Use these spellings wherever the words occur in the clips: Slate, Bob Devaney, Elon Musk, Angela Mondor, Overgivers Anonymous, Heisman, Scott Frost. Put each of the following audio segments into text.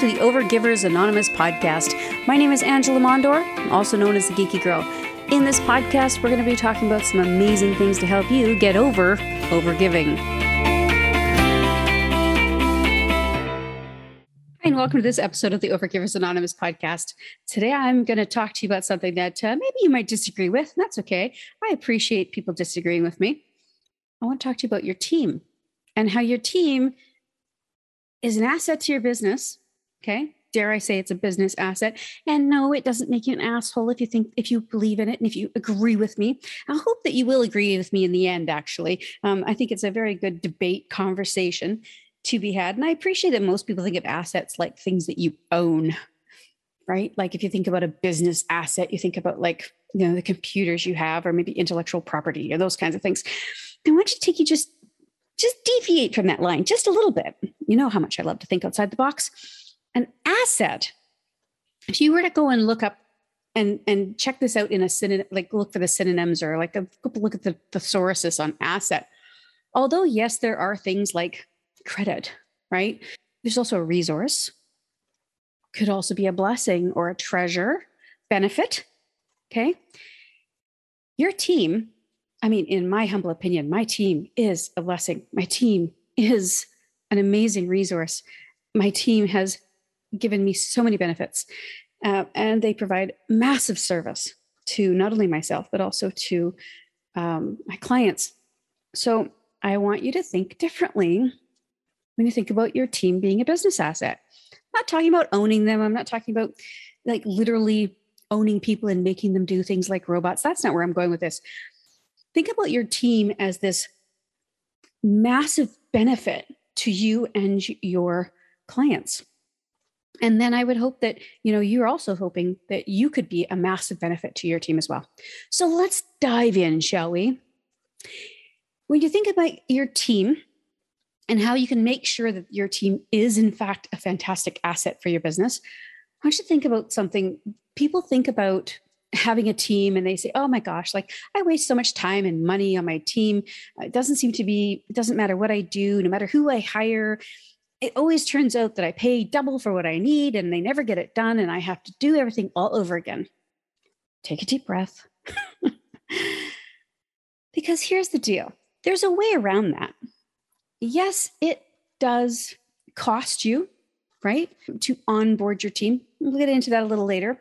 to the Overgivers Anonymous podcast. My name is Angela Mondor, also known as the Geeky Girl. In this podcast, we're going to be talking about some amazing things to help you get over overgiving. Hi, and welcome to this episode of the Overgivers Anonymous podcast. Today, I'm going to talk to you about something that maybe you might disagree with, and that's okay. I appreciate people disagreeing with me. I want to talk to you about your team and how your team is an asset to your business, okay? Dare I say it's a business asset? And no, it doesn't make you an asshole if you believe in it and if you agree with me. I hope that you will agree with me in the end, actually. I think it's a very good debate conversation to be had. And I appreciate that most people think of assets like things that you own, right? Like if you think about a business asset, you think about like, you know, the computers you have or maybe intellectual property or those kinds of things. I want you to just deviate from that line just a little bit. You know how much I love to think outside the box. An asset, if you were to go and look up and check this out in a synonym, like look for the synonyms or like a look at the thesaurus on asset. Although, yes, there are things like credit, right? There's also a resource. Could also be a blessing or a treasure, benefit, okay? Your team, I mean, in my humble opinion, my team is a blessing. My team is an amazing resource. My team has given me so many benefits, and they provide massive service to not only myself, but also to my clients. So I want you to think differently when you think about your team being a business asset. I'm not talking about owning them. I'm not talking about like literally owning people and making them do things like robots. That's not where I'm going with this. Think about your team as this massive benefit to you and your clients. And then I would hope that, you know, you're also hoping that you could be a massive benefit to your team as well. So let's dive in, shall we? When you think about your team and how you can make sure that your team is in fact a fantastic asset for your business, I want you to think about something. People think about having a team and they say, oh my gosh, like I waste so much time and money on my team. It doesn't matter what I do, no matter who I hire. It always turns out that I pay double for what I need and they never get it done. And I have to do everything all over again. Take a deep breath. Because here's the deal. There's a way around that. Yes, it does cost you, right? To onboard your team. We'll get into that a little later.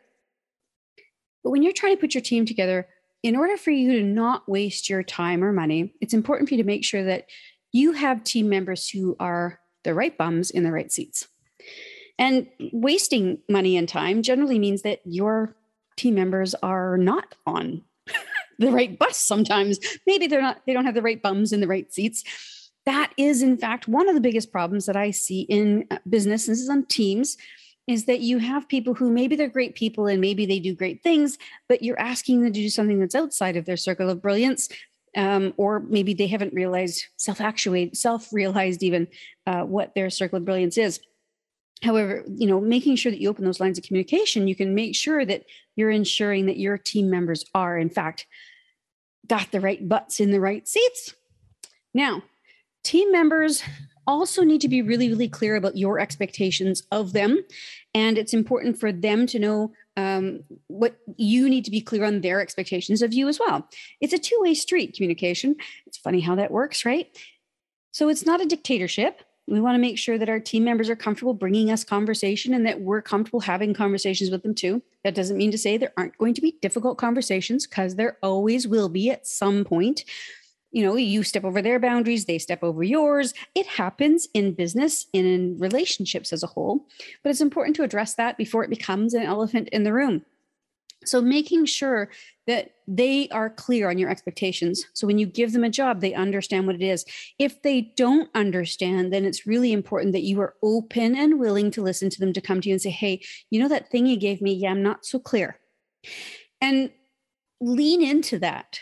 But when you're trying to put your team together, in order for you to not waste your time or money, it's important for you to make sure that you have team members who are the right bums in the right seats. And wasting money and time generally means that your team members are not on the right bus sometimes. Maybe they don't have the right bums in the right seats. That is, in fact, one of the biggest problems that I see in business. This is on teams. Is that you have people who maybe they're great people and maybe they do great things, but you're asking them to do something that's outside of their circle of brilliance, or maybe they haven't realized, self-realized even what their circle of brilliance is. However, you know, making sure that you open those lines of communication, you can make sure that you're ensuring that your team members are, in fact, got the right butts in the right seats. Now, team members also need to be really, really clear about your expectations of them. And it's important for them to know what you need to be clear on their expectations of you as well. It's a two-way street communication. It's funny how that works, right? So it's not a dictatorship. We want to make sure that our team members are comfortable bringing us conversation and that we're comfortable having conversations with them too. That doesn't mean to say there aren't going to be difficult conversations, because there always will be at some point. You know, you step over their boundaries, they step over yours. It happens in business and in relationships as a whole, but it's important to address that before it becomes an elephant in the room. So making sure that they are clear on your expectations. So when you give them a job, they understand what it is. If they don't understand, then it's really important that you are open and willing to listen to them, to come to you and say, hey, you know, that thing you gave me, yeah, I'm not so clear. And lean into that.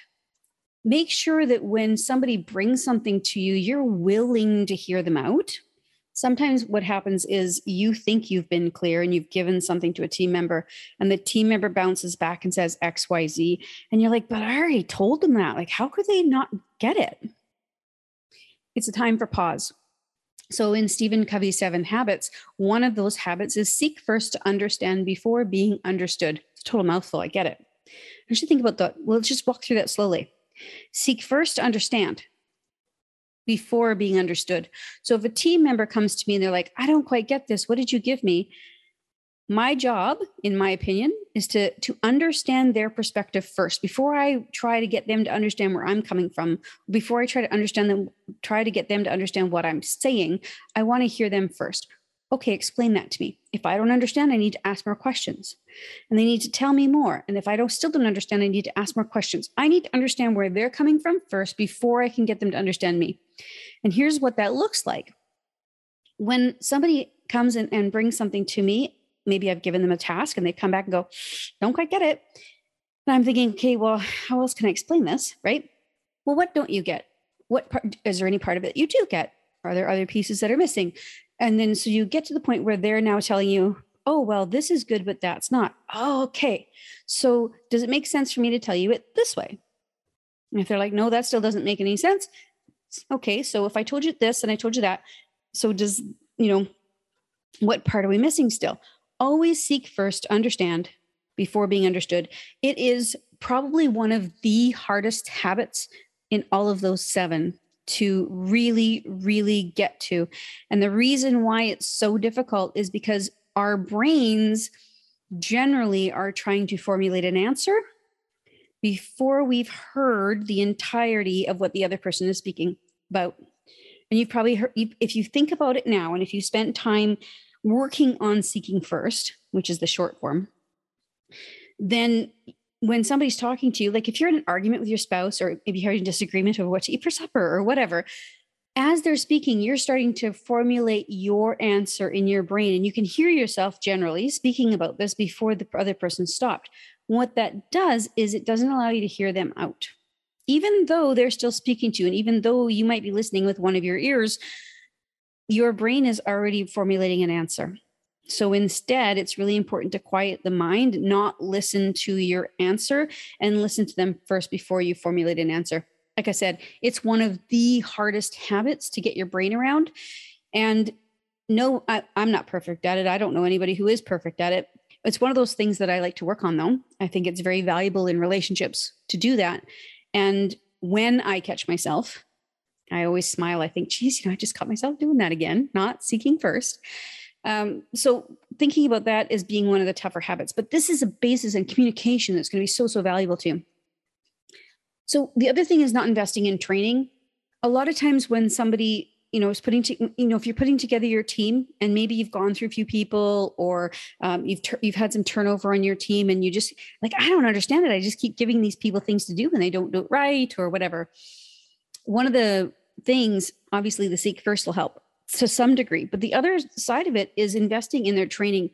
Make sure that when somebody brings something to you, you're willing to hear them out. Sometimes what happens is you think you've been clear and you've given something to a team member and the team member bounces back and says X, Y, Z. And you're like, but I already told them that. Like, how could they not get it? It's a time for pause. So in Stephen Covey's 7 Habits, one of those habits is seek first to understand before being understood. It's a total mouthful, I get it. I should think about that. Well, let's just walk through that slowly. Seek first to understand before being understood. So if a team member comes to me and they're like, I don't quite get this. What did you give me? My job, in my opinion, is to understand their perspective first before I try to get them to understand where I'm coming from, before I try to get them to understand what I'm saying. I want to hear them first. Okay, explain that to me. If I don't understand, I need to ask more questions, and they need to tell me more. And if I still don't understand, I need to ask more questions. I need to understand where they're coming from first before I can get them to understand me. And here's what that looks like. When somebody comes in and brings something to me, maybe I've given them a task and they come back and go, don't quite get it. And I'm thinking, okay, well, how else can I explain this, right? Well, what don't you get? What part, is there any part of it you do get? Are there other pieces that are missing? And then, so you get to the point where they're now telling you, oh, well, this is good, but that's not. Oh, okay. So does it make sense for me to tell you it this way? And if they're like, no, that still doesn't make any sense. Okay. So if I told you this and I told you that, so does, what part are we missing still? Always seek first to understand before being understood. It is probably one of the hardest habits in all of those 7 to really, really get to. And the reason why it's so difficult is because our brains generally are trying to formulate an answer before we've heard the entirety of what the other person is speaking about. And you've probably heard, if you think about it now, and if you spent time working on seeking first, which is the short form, then when somebody's talking to you, like if you're in an argument with your spouse, or maybe you're in disagreement over what to eat for supper or whatever, as they're speaking, you're starting to formulate your answer in your brain. And you can hear yourself generally speaking about this before the other person stopped. What that does is it doesn't allow you to hear them out, even though they're still speaking to you. And even though you might be listening with one of your ears, your brain is already formulating an answer. So instead, it's really important to quiet the mind, not listen to your answer, and listen to them first before you formulate an answer. Like I said, it's one of the hardest habits to get your brain around. And no, I'm not perfect at it. I don't know anybody who is perfect at it. It's one of those things that I like to work on, though. I think it's very valuable in relationships to do that. And when I catch myself, I always smile. I think, geez, I just caught myself doing that again, not seeking first. So thinking about that as being one of the tougher habits, but this is a basis in communication that's going to be so, so valuable to you. So the other thing is not investing in training. A lot of times when somebody, is if you're putting together your team and maybe you've gone through a few people, or you've had some turnover on your team, and you just like, I don't understand it. I just keep giving these people things to do and they don't do it right or whatever. One of the things, obviously, the seek first will help to some degree, but the other side of it is investing in their training.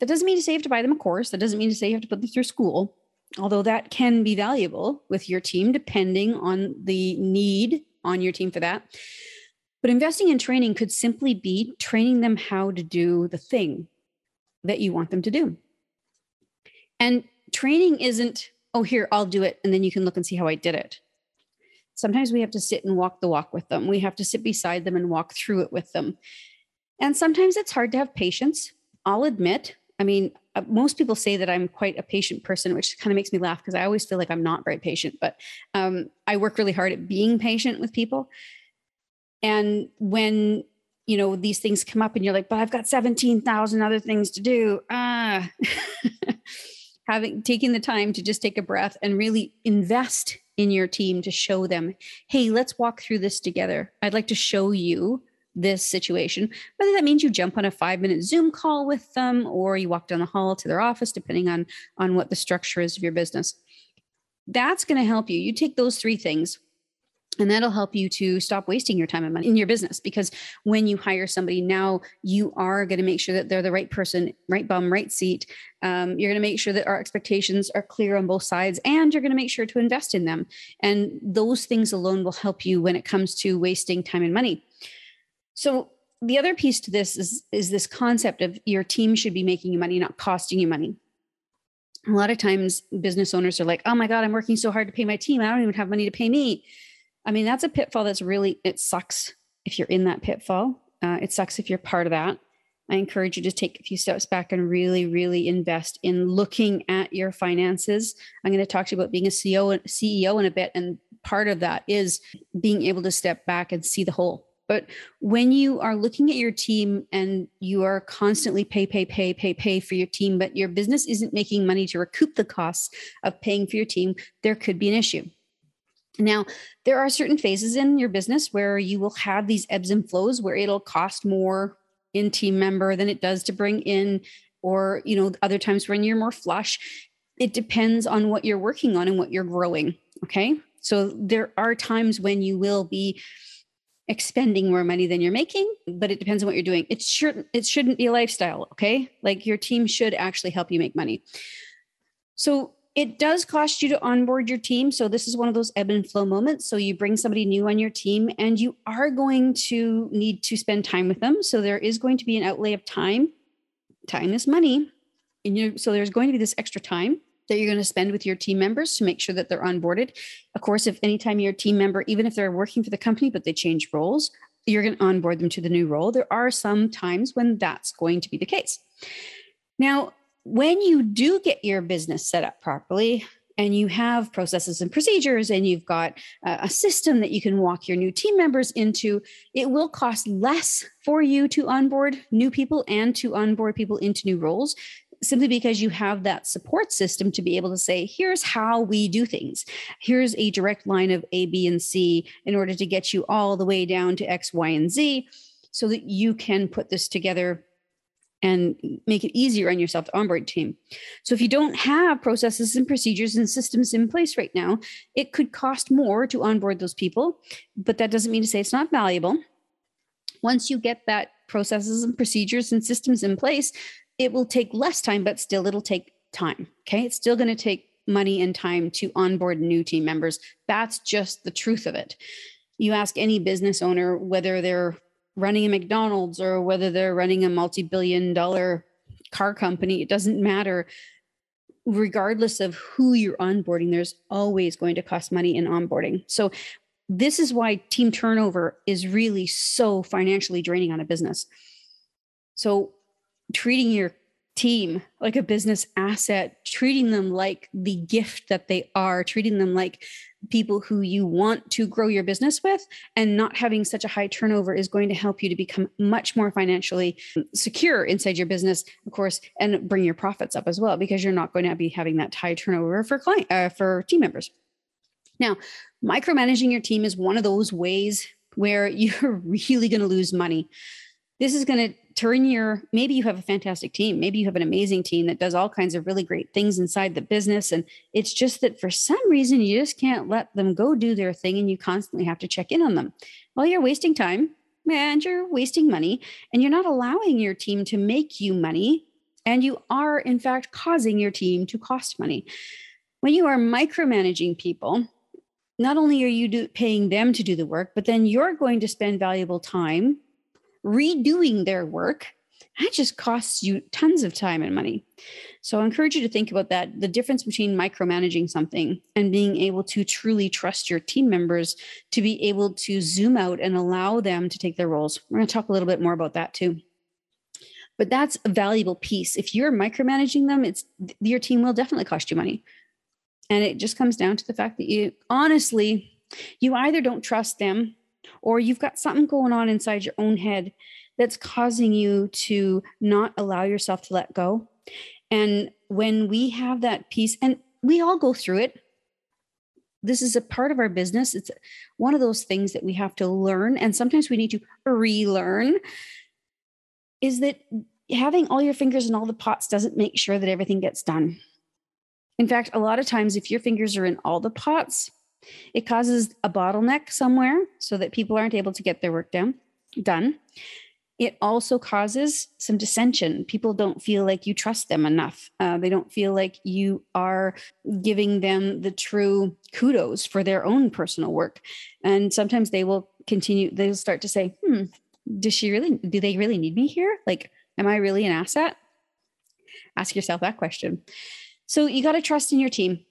That doesn't mean to say you have to buy them a course. That doesn't mean to say you have to put them through school, although that can be valuable with your team, depending on the need on your team for that. But investing in training could simply be training them how to do the thing that you want them to do. And training isn't, oh, here, I'll do it, and then you can look and see how I did it. Sometimes we have to sit and walk the walk with them. We have to sit beside them and walk through it with them. And sometimes it's hard to have patience. I'll admit, most people say that I'm quite a patient person, which kind of makes me laugh because I always feel like I'm not very patient, but I work really hard at being patient with people. And when, these things come up and you're like, but I've got 17,000 other things to do. Taking the time to just take a breath and really invest in your team to show them, hey, let's walk through this together. I'd like to show you this situation, whether that means you jump on a 5-minute Zoom call with them, or you walk down the hall to their office, depending on what the structure is of your business. That's going to help you. You take those 3 things, and that'll help you to stop wasting your time and money in your business, because when you hire somebody now, you are going to make sure that they're the right person, right bum, right seat. You're going to make sure that our expectations are clear on both sides, and you're going to make sure to invest in them. And those things alone will help you when it comes to wasting time and money. So the other piece to this is this concept of your team should be making you money, not costing you money. A lot of times business owners are like, oh my God, I'm working so hard to pay my team. I don't even have money to pay me. That's a pitfall. It sucks if you're in that pitfall. It sucks if you're part of that. I encourage you to take a few steps back and really, really invest in looking at your finances. I'm going to talk to you about being a CEO in a bit. And part of that is being able to step back and see the whole. But when you are looking at your team and you are constantly pay for your team, but your business isn't making money to recoup the costs of paying for your team, there could be an issue. Now, there are certain phases in your business where you will have these ebbs and flows where it'll cost more in team member than it does to bring in, or, you know, other times when you're more flush. It depends on what you're working on and what you're growing. Okay. So there are times when you will be expending more money than you're making, but it depends on what you're doing. It shouldn't be a lifestyle. Okay. Like your team should actually help you make money. So it does cost you to onboard your team. So this is one of those ebb and flow moments. So you bring somebody new on your team and you are going to need to spend time with them. So there is going to be an outlay of time. Time is money. So there's going to be this extra time that you're going to spend with your team members to make sure that they're onboarded. Of course, if anytime your team member, even if they're working for the company, but they change roles, you're going to onboard them to the new role. There are some times when that's going to be the case. Now, when you do get your business set up properly and you have processes and procedures and you've got a system that you can walk your new team members into, it will cost less for you to onboard new people and to onboard people into new roles, simply because you have that support system to be able to say, here's how we do things. Here's a direct line of A, B, and C in order to get you all the way down to X, Y, and Z so that you can put this together and make it easier on yourself to onboard team. So if you don't have processes and procedures and systems in place right now, it could cost more to onboard those people, but that doesn't mean to say it's not valuable. Once you get that processes and procedures and systems in place, it will take less time, but still it'll take time. Okay. It's still going to take money and time to onboard new team members. That's just the truth of it. You ask any business owner, whether they're running a McDonald's or whether they're running a multi-billion-dollar car company, it doesn't matter. Regardless of who you're onboarding, there's always going to cost money in onboarding. So this is why team turnover is really so financially draining on a business. So treating your team like a business asset, treating them like the gift that they are, treating them like people who you want to grow your business with, and not having such a high turnover is going to help you to become much more financially secure inside your business, of course, and bring your profits up as well, because you're not going to be having that high turnover for team members. Now, micromanaging your team is one of those ways where you're really going to lose money. This is going to maybe you have a fantastic team. Maybe you have an amazing team that does all kinds of really great things inside the business. And it's just that for some reason, you just can't let them go do their thing. And you constantly have to check in on them. Well, you're wasting time and you're wasting money, and you're not allowing your team to make you money. And you are in fact causing your team to cost money. When you are micromanaging people, not only are you paying them to do the work, but then you're going to spend valuable time redoing their work. That just costs you tons of time and money. So I encourage you to think about that, the difference between micromanaging something and being able to truly trust your team members to be able to zoom out and allow them to take their roles. We're going to talk a little bit more about that too. But that's a valuable piece. If you're micromanaging them, your team will definitely cost you money. And it just comes down to the fact that you either don't trust them, or you've got something going on inside your own head that's causing you to not allow yourself to let go. And when we have that piece, and we all go through it, this is a part of our business. It's one of those things that we have to learn. And sometimes we need to relearn, is that having all your fingers in all the pots doesn't make sure that everything gets done. In fact, a lot of times if your fingers are in all the pots, it causes a bottleneck somewhere so that people aren't able to get their work done. It also causes some dissension. People don't feel like you trust them enough. They don't feel like you are giving them the true kudos for their own personal work. And sometimes they will continue. They'll start to say, do they really need me here? Like, am I really an asset? Ask yourself that question. So you got to trust in your team.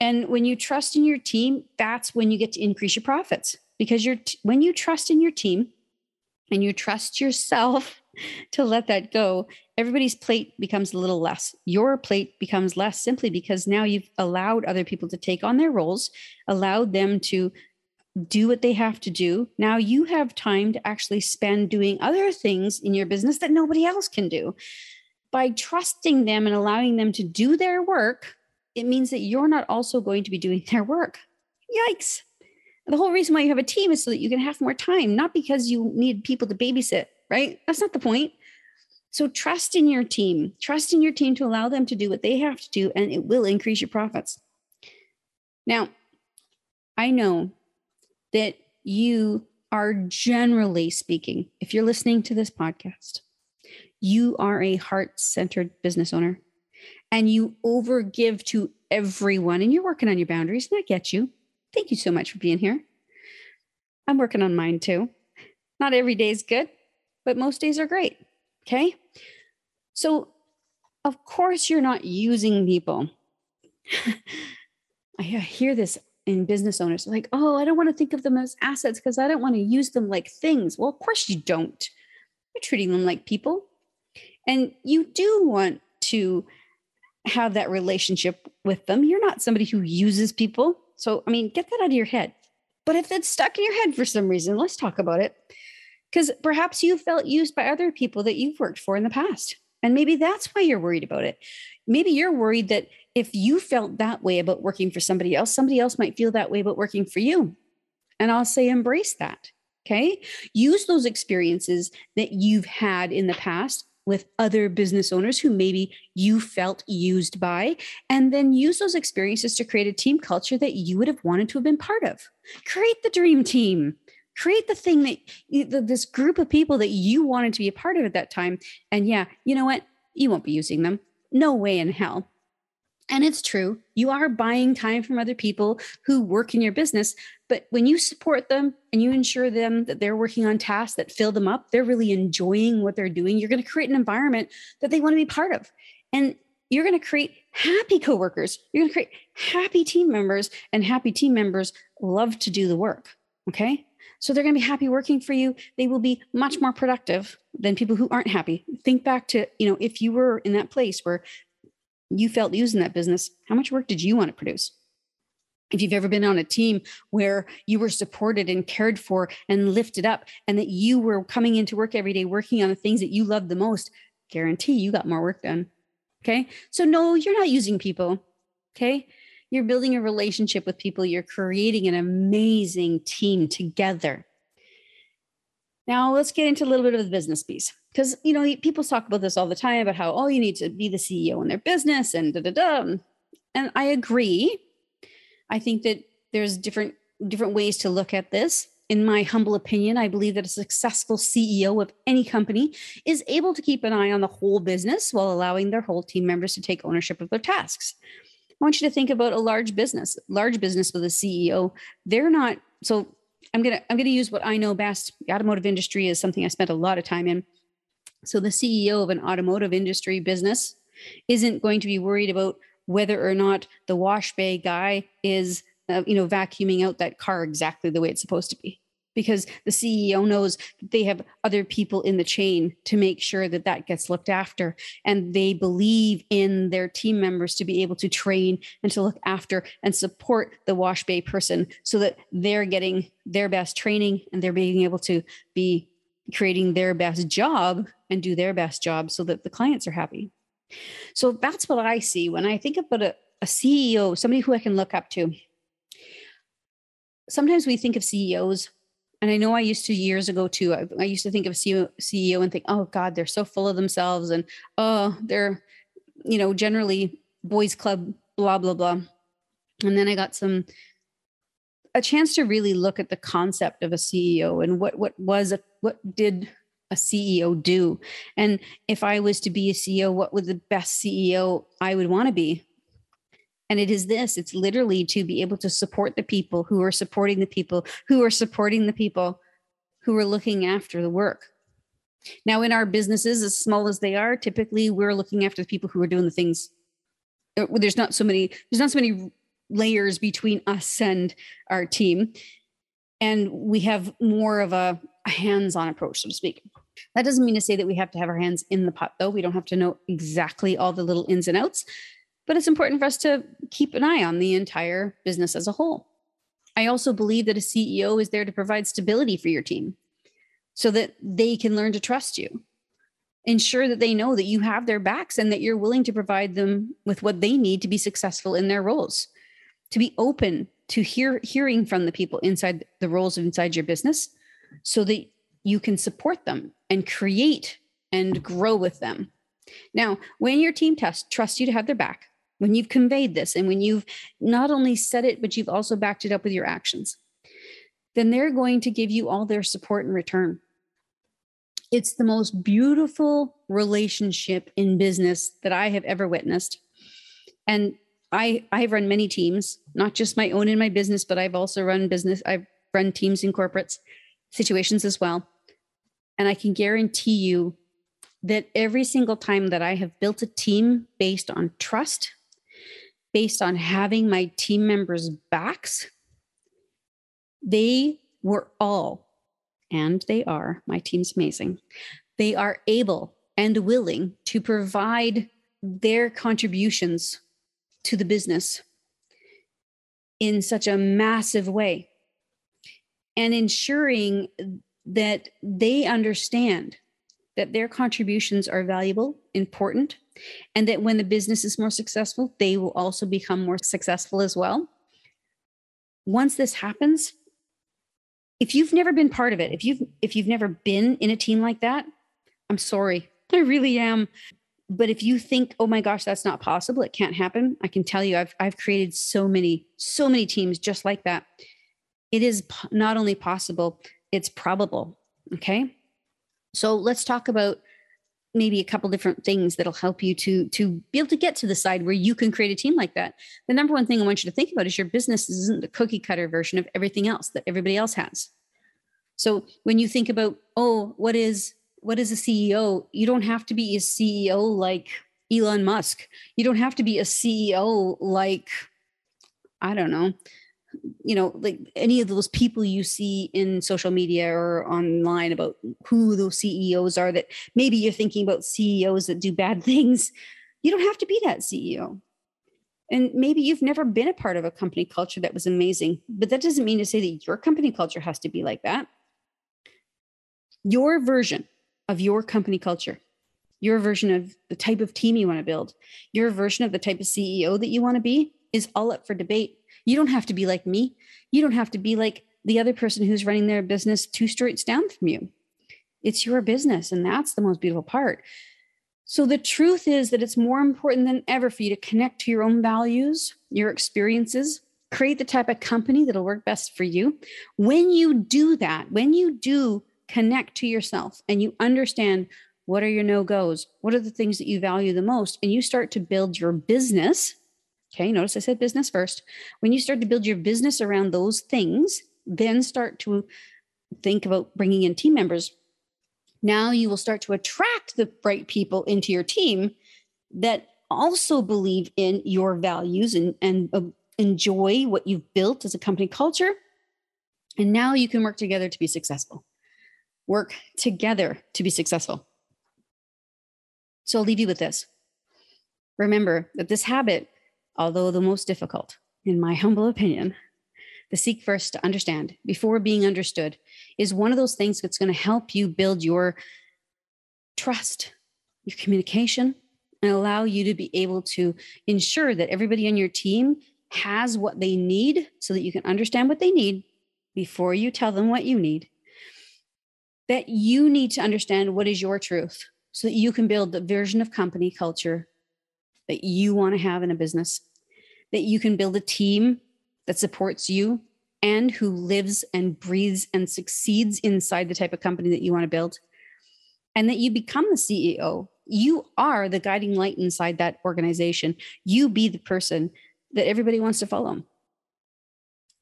And when you trust in your team, that's when you get to increase your profits, because when you trust in your team, and you trust yourself to let that go, everybody's plate becomes a little less. Your plate becomes less simply because now you've allowed other people to take on their roles, allowed them to do what they have to do. Now you have time to actually spend doing other things in your business that nobody else can do. By trusting them and allowing them to do their work, it means that you're not also going to be doing their work. Yikes. The whole reason why you have a team is so that you can have more time, not because you need people to babysit, right? That's not the point. So trust in your team. Trust in your team to allow them to do what they have to do, and it will increase your profits. Now, I know that you are, generally speaking, if you're listening to this podcast, you are a heart-centered business owner and you overgive to everyone and you're working on your boundaries, and I get you. Thank you so much for being here. I'm working on mine too. Not every day is good, but most days are great. Okay. So of course you're not using people. I hear this in business owners like, oh, I don't want to think of them as assets because I don't want to use them like things. Well, of course you don't. You're treating them like people. And you do want to have that relationship with them. You're not somebody who uses people. So, I mean, get that out of your head. But if that's stuck in your head for some reason, let's talk about it. Because perhaps you felt used by other people that you've worked for in the past. And maybe that's why you're worried about it. Maybe you're worried that if you felt that way about working for somebody else might feel that way about working for you. And I'll say, embrace that. Okay. Use those experiences that you've had in the past with other business owners who maybe you felt used by, and then use those experiences to create a team culture that you would have wanted to have been part of. Create the dream team. Create the thing that this group of people that you wanted to be a part of at that time. And yeah, you know what? You won't be using them. No way in hell. And it's true. You are buying time from other people who work in your business, but when you support them and you ensure them that they're working on tasks that fill them up, they're really enjoying what they're doing. You're going to create an environment that they want to be part of. And you're going to create happy coworkers. You're going to create happy team members, and happy team members love to do the work. Okay. So they're going to be happy working for you. They will be much more productive than people who aren't happy. Think back to, if you were in that place where you felt used in that business, how much work did you want to produce? If you've ever been on a team where you were supported and cared for and lifted up, and that you were coming into work every day, working on the things that you loved the most, guarantee you got more work done. Okay. So no, you're not using people. Okay. You're building a relationship with people. You're creating an amazing team together. Now let's get into a little bit of the business piece. Because, people talk about this all the time about how, you need to be the CEO in their business and da-da-da. And I agree. I think that there's different ways to look at this. In my humble opinion, I believe that a successful CEO of any company is able to keep an eye on the whole business while allowing their whole team members to take ownership of their tasks. I want you to think about a large business with a CEO. They're not, so I'm going to use what I know best. The automotive industry is something I spent a lot of time in. So the CEO of an automotive industry business isn't going to be worried about whether or not the wash bay guy is, vacuuming out that car exactly the way it's supposed to be, because the CEO knows they have other people in the chain to make sure that that gets looked after. And they believe in their team members to be able to train and to look after and support the wash bay person so that they're getting their best training and they're being able to be creating their best job and do their best job so that the clients are happy. So that's what I see when I think about a CEO, somebody who I can look up to. Sometimes we think of CEOs, and I know I used to years ago too. I used to think of CEO and think, oh God, they're so full of themselves, and oh, they're, generally boys club, blah, blah, blah. And then I got a chance to really look at the concept of a CEO and what did a CEO do? And if I was to be a CEO, what would the best CEO I would want to be? And it is this, it's literally to be able to support the people who are supporting the people who are supporting the people who are looking after the work. Now in our businesses, as small as they are, typically we're looking after the people who are doing the things. There's not so many layers between us and our team. And we have more of a a hands-on approach, so to speak. That doesn't mean to say that we have to have our hands in the pot, though. We don't have to know exactly all the little ins and outs, but it's important for us to keep an eye on the entire business as a whole. I also believe that a CEO is there to provide stability for your team so that they can learn to trust you. Ensure that they know that you have their backs and that you're willing to provide them with what they need to be successful in their roles. To be open to hearing from the people inside the roles inside your business so that you can support them and create and grow with them. Now, when your team trusts you to have their back, when you've conveyed this and when you've not only said it, but you've also backed it up with your actions, then they're going to give you all their support in return. It's the most beautiful relationship in business that I have ever witnessed. And I've run many teams, not just my own in my business, but I've also run business. I've run teams in corporate situations as well. And I can guarantee you that every single time that I have built a team based on trust, based on having my team members' backs, they were all, and they are, my team's amazing. They are able and willing to provide their contributions to the business in such a massive way, and ensuring that they understand that their contributions are valuable, important, and that when the business is more successful, they will also become more successful as well. Once this happens, if you've never been part of it, if you've never been in a team like that, I'm sorry, I really am. But if you think, oh my gosh, that's not possible, it can't happen, I can tell you, I've created so many teams just like that. It is not only possible, it's probable. Okay. So let's talk about maybe a couple different things that'll help you to be able to get to the side where you can create a team like that. The number one thing I want you to think about is your business isn't the cookie cutter version of everything else that everybody else has. So when you think about, oh, what is a CEO? You don't have to be a CEO like Elon Musk. You don't have to be a CEO like, I don't know, like any of those people you see in social media or online about who those CEOs are, that maybe you're thinking about CEOs that do bad things. You don't have to be that CEO. And maybe you've never been a part of a company culture that was amazing, but that doesn't mean to say that your company culture has to be like that. Your version of your company culture, your version of the type of team you want to build, your version of the type of CEO that you want to be is all up for debate. You don't have to be like me. You don't have to be like the other person who's running their business two streets down from you. It's your business, and that's the most beautiful part. So the truth is that it's more important than ever for you to connect to your own values, your experiences, create the type of company that'll work best for you. When you do that, when you do connect to yourself and you understand what are your no-goes, what are the things that you value the most, and you start to build your business. Okay, notice I said business first. When you start to build your business around those things, then start to think about bringing in team members. Now you will start to attract the right people into your team that also believe in your values and enjoy what you've built as a company culture. And now you can work together to be successful. Work together to be successful. So I'll leave you with this. Remember that this habit, although the most difficult, in my humble opinion, the seek first to understand before being understood, is one of those things that's going to help you build your trust, your communication, and allow you to be able to ensure that everybody on your team has what they need so that you can understand what they need before you tell them what you need. That you need to understand what is your truth so that you can build the version of company culture that you want to have in a business, that you can build a team that supports you and who lives and breathes and succeeds inside the type of company that you want to build, and that you become the CEO. You are the guiding light inside that organization. You be the person that everybody wants to follow.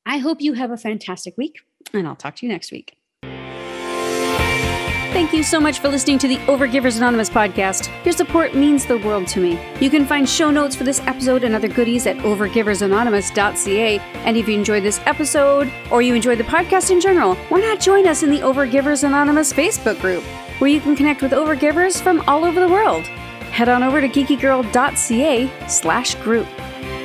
I hope you have a fantastic week, and I'll talk to you next week. Thank you so much for listening to the Overgivers Anonymous podcast. Your support means the world to me. You can find show notes for this episode and other goodies at overgiversanonymous.ca. And if you enjoyed this episode or you enjoyed the podcast in general, why not join us in the Overgivers Anonymous Facebook group, where you can connect with overgivers from all over the world. Head on over to geekygirl.ca/group.